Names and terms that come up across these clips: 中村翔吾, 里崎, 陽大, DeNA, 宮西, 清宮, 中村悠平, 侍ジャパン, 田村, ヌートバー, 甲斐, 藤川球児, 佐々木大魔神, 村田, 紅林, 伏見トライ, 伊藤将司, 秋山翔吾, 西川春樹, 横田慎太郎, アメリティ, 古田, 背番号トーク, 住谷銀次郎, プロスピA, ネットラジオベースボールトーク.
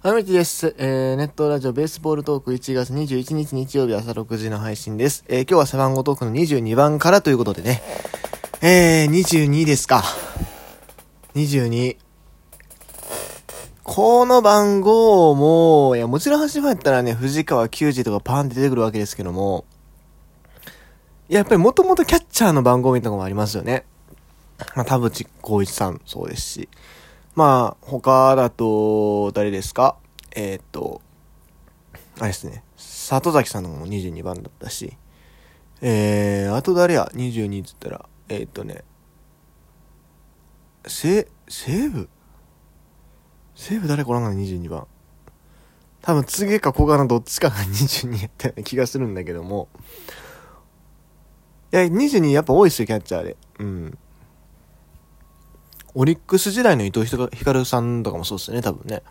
アメリティです、ネットラジオベースボールトーク1月21日日曜日朝6時の配信です。今日は背番号トークの22番からということでね、22ですか。22。この番号も、いやもちろん始まったらね、藤川球児とかパンって出てくるわけですけども、やっぱりもともとキャッチャーの番号みたいなのもありますよね。まあ田淵光一さんそうですし、まあ他だと誰ですか、あれですね、里崎さんのも22番だったし、あと誰や22つったら西武誰こらんかな、22番多分次か小賀のどっちかが22やったような気がするんだけども、いや22やっぱ多いですよキャッチャーで。オリックス時代の伊藤光さんとかもそうですよね、多分ね。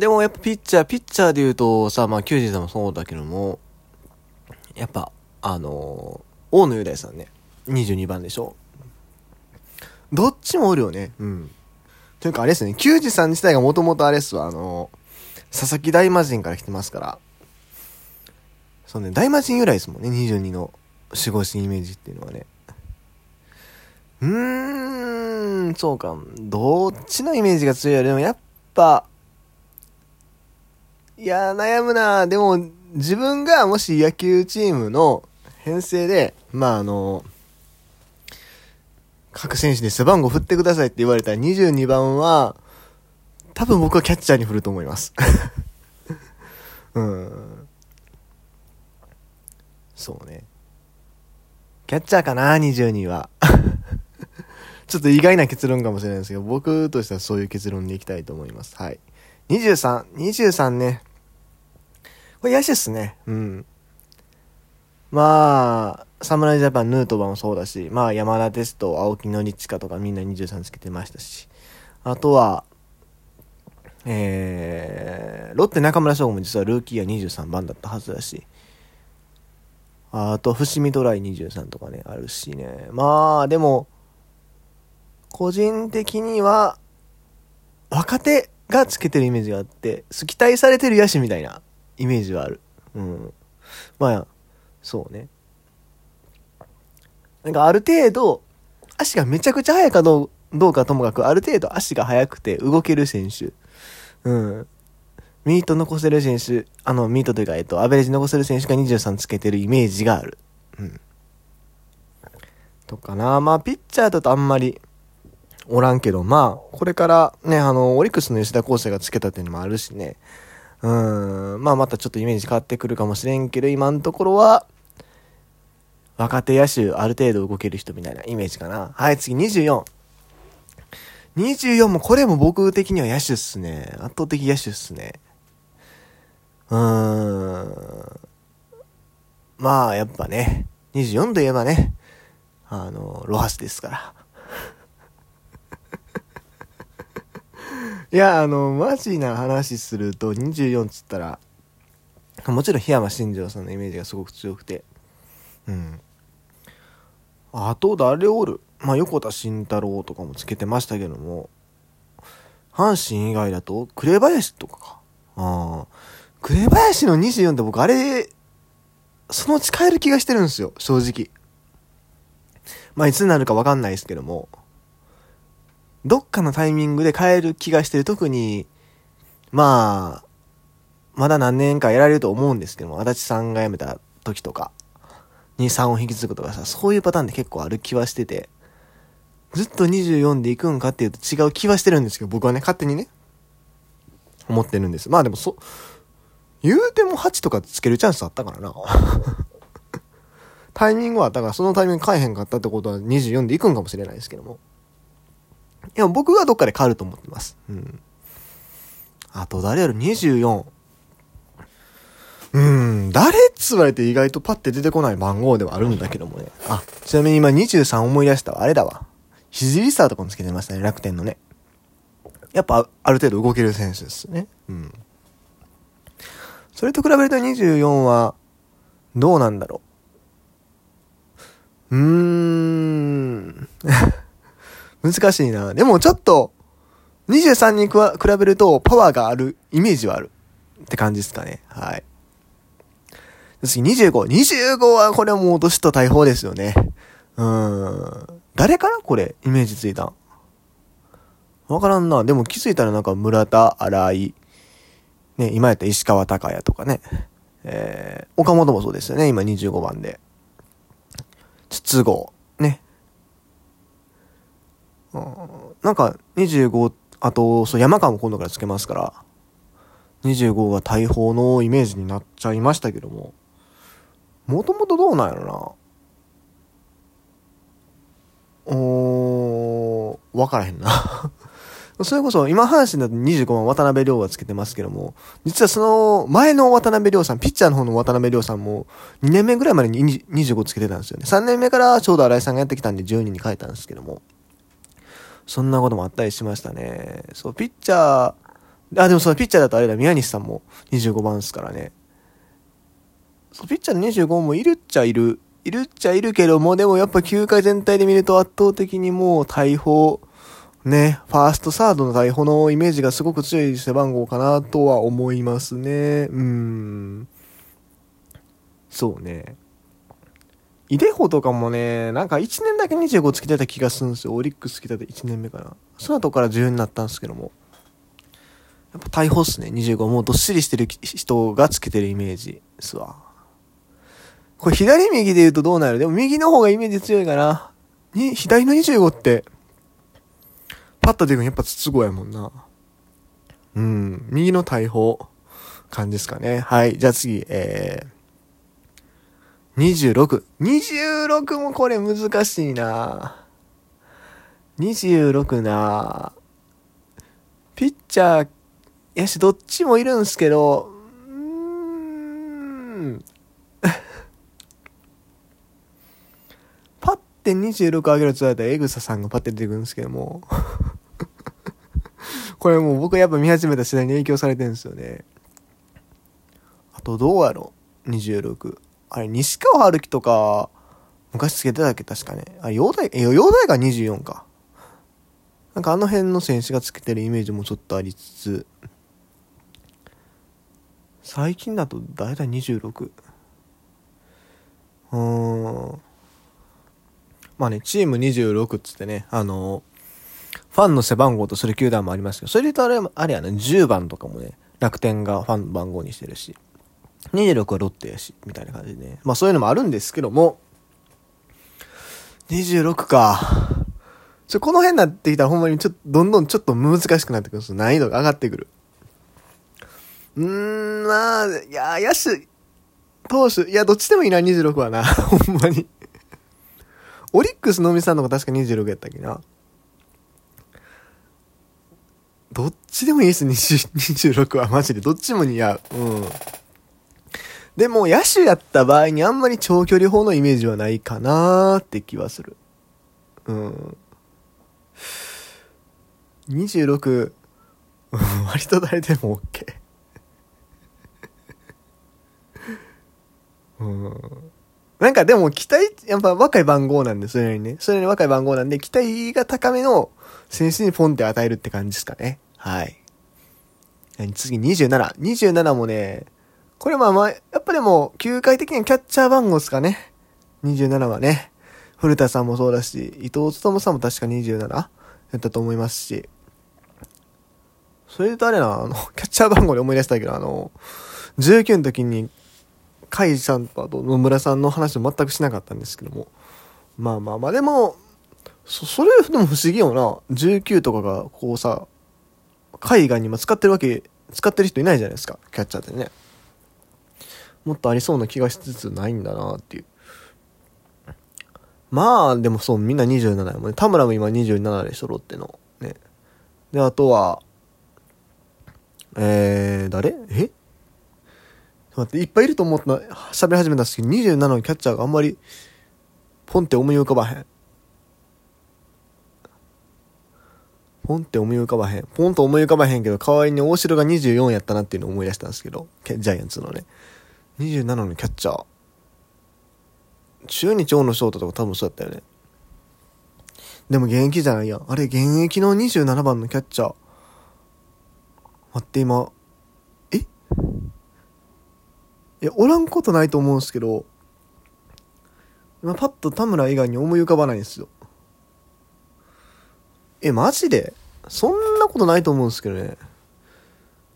でもやっぱピッチャーで言うとさ、まあ球児さんもそうだけども、やっぱ大野雄大さんね、22番でしょ。どっちもおるよね。というかあれですね、球児さん自体がもともとあれですわ、佐々木大魔神から来てますから、そうね、大魔神由来ですもんね、22の守護神イメージっていうのはね。そうか。どっちのイメージが強いよ。でもやっぱ、いや、悩むな。でも、自分がもし野球チームの編成で、まあ、各選手に背番号振ってくださいって言われたら22番は、多分僕はキャッチャーに振ると思います。そうね。キャッチャーかな、22は。ちょっと意外な結論かもしれないですけど、僕としてはそういう結論でいきたいと思います。はい。23ね。これ野手っすね。まあ、侍ジャパンヌートバーもそうだし、まあ山田哲人、青木宣親とかみんな23つけてましたし、あとは、ロッテ中村翔吾も実はルーキーは23番だったはずだし、あと伏見トライ23とかね、あるしね。まあ、でも、個人的には若手がつけてるイメージがあって、期待されてる野手みたいなイメージはある。まあそうね、なんかある程度足がめちゃくちゃ速いかどうかともかく、ある程度足が速くて動ける選手、ミート残せる選手、ミートというかアベレージ残せる選手が23つけてるイメージがある。とかな。まあピッチャーだとあんまりおらんけど、まあ、これからね、オリックスの吉田康生がつけたっていうのもあるしね。まあ、またちょっとイメージ変わってくるかもしれんけど、今のところは、若手野手、ある程度動ける人みたいなイメージかな。はい、次、24。24も、これも僕的には野手っすね。圧倒的野手っすね。まあ、やっぱね、24といえばね、ロハスですから。いや、マジな話すると、24つったら、もちろん、檜山新庄さんのイメージがすごく強くて。あと、誰おる？まあ、横田慎太郎とかもつけてましたけども、阪神以外だと、紅林とかか。紅林の24って僕、あれ、そのうち変える気がしてるんですよ、正直。まあ、いつになるかわかんないですけども。どっかのタイミングで変える気がしてる。特に、まあ、まだ何年かやられると思うんですけども、足立さんが辞めた時とかに3を引き継ぐとかさ、そういうパターンで結構ある気はしてて、ずっと24で行くんかっていうと違う気はしてるんですけど、僕はね、勝手にね、思ってるんです。まあでも言うても8とかつけるチャンスあったからな。タイミングは、だからそのタイミング変えへんかったってことは24で行くんかもしれないですけども。いや、僕はどっかで変わると思ってます。あと誰やろ？ 24。誰っつわれて意外とパッて出てこない番号ではあるんだけどもね。あ、ちなみに今23思い出したわ。あれだわ。ひじりさとかもつけてましたね、楽天のね。やっぱある程度動ける選手ですね。それと比べると24はどうなんだろう。難しいな。でもちょっと、23に比べるとパワーがあるイメージはあるって感じですかね。はい。次25はこれはもう年と大砲ですよね。誰からこれイメージついたんわからんな。でも気づいたらなんか村田、荒井、ね、今やったら石川貴也とかね、岡本もそうですよね。今25番で筒香ね、なんか25、あとそう山川も今度からつけますから、25が大砲のイメージになっちゃいましたけども、もともとどうなんやろな、わからへんなそれこそ今阪神だと25番渡辺亮がつけてますけども、実はその前の渡辺亮さん、ピッチャーの方の渡辺亮さんも2年目ぐらいまでに25つけてたんですよね。3年目からちょうど新井さんがやってきたんで12に変えたんですけども、そんなこともあったりしましたね。そうピッチャー、あ、でもそのピッチャーだとあれだ、宮西さんも25番ですからね。そうピッチャーの25もいるっちゃいるけども、でもやっぱ球界全体で見ると圧倒的にもう大砲ね、ファーストサードの大砲のイメージがすごく強い背番号かなとは思いますね。そうね。イデホとかもね、なんか1年だけ25つけてた気がするんですよ。オリックスつけてた1年目かな。その後から10になったんですけども。やっぱ大砲っすね、25。もうどっしりしてる人がつけてるイメージっすわ。これ左右で言うとどうなる？でも右の方がイメージ強いかな。左の25って、パッと出るのやっぱ筒香やもんな。右の大砲、感じですかね。はい。じゃあ次、26。26もこれ難しいな。26な。ピッチャー、やし、どっちもいるんすけど、パッて26上げるとだったら、エグサさんがパッて出てくるんですけども。これもう僕やっぱ見始めた次第に影響されてるんですよね。あとどうやろ ?26。あれ、西川春樹とか、昔つけてたっけ確かね。あ、陽大が24か。なんかあの辺の選手がつけてるイメージもちょっとありつつ、最近だとだいたい26。まあね、チーム26っつってね、ファンの背番号とする球団もありますけど、それで言うとあれやね、10番とかもね、楽天がファンの番号にしてるし、26はロッテやし、みたいな感じでね。まあそういうのもあるんですけども、26か。この辺になってきたらほんまにどんどんちょっと難しくなってくるんですよ。難易度が上がってくる。まあ、いや、野手、投手、いや、どっちでもいいな、26はな。ほんまに。オリックスのみさんの方が確か26やったっけな。どっちでもいいです、26は。マジで。どっちも似合う。でも、野手やった場合にあんまり長距離砲のイメージはないかなーって気はする。26、割と誰でも OK 、なんかでも期待、やっぱ若い番号なんで、それに若い番号なんで、期待が高めの選手にポンって与えるって感じですかね。はい。次27。27もね、これまあやっぱでも球界的にはキャッチャー番号ですかね。27はね、古田さんもそうだし、伊藤勤さんも確か27やったと思いますし、それで誰な、キャッチャー番号で思い出したけど、19の時に、甲斐さんとあと野村さんの話を全くしなかったんですけども、まあ、でも、それでも不思議よな、19とかが、こうさ、海外に今使ってる人いないじゃないですか、キャッチャーってね。もっとありそうな気がしつつないんだなっていう。まあ、でもそう、みんな27やもんね。田村も今27でしょ、ロッテの。ね。で、あとは、誰？待って、いっぱいいると思った、喋り始めたんですけど、27のキャッチャーがあんまり、ポンと思い浮かばへんけど、代わりに大城が24やったなっていうのを思い出したんですけど、ジャイアンツのね。27のキャッチャー。中日大野翔太とか多分そうだったよね。でも現役じゃないやん。あれ、現役の27番のキャッチャー。待って今おらんことないと思うんですけど、今パッと田村以外に思い浮かばないんですよ。マジでそんなことないと思うんですけどね。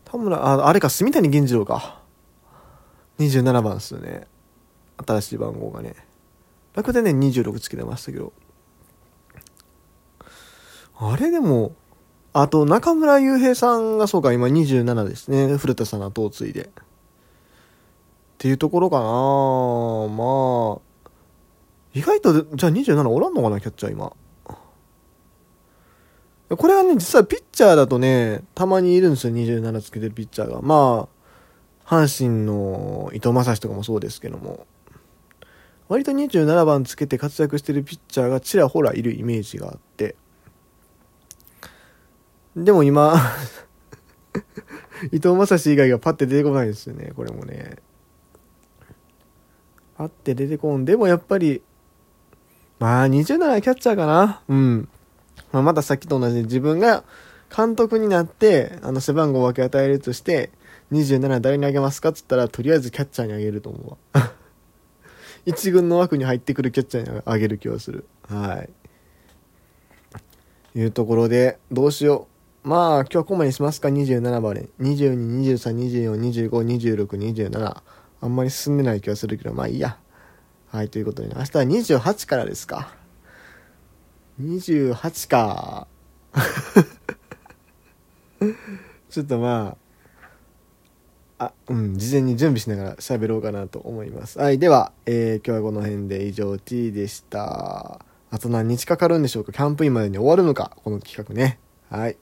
田村、あれか、住谷銀次郎か。27番ですよね、新しい番号がね。楽天ね、26つけてましたけど、あれでも、あと中村悠平さんがそうか、今27ですね、古田さんの後を継いでっていうところかな。まあ意外と、じゃあ27おらんのかな、キャッチャー今。これはね、実はピッチャーだとね、たまにいるんですよ、27つけてるピッチャーが。まあ阪神の伊藤将司とかもそうですけども、割と27番つけて活躍してるピッチャーがちらほらいるイメージがあって、でも今伊藤将司以外がパッて出てこないですよね。これもね、パッて出てこんでもやっぱりまあ27キャッチャーかな。うん、まあ、またさっきと同じで、自分が監督になって背番号を分け与えるとして、27誰にあげますかっつったら、とりあえずキャッチャーにあげると思うわ一軍の枠に入ってくるキャッチャーにあげる気はする。はい。いうところで、どうしよう。まあ、今日はここまでにしますか、27番で。22、23、24、25、26、27。あんまり進んでない気はするけど、まあいいや。はい、ということで、ね、明日は28からですか。28か。ちょっとまあ、事前に準備しながら喋ろうかなと思います。はい、では、今日はこの辺で以上 T でした。あと何日かかるんでしょうか。キャンプインまでに終わるのか、この企画ね。はい。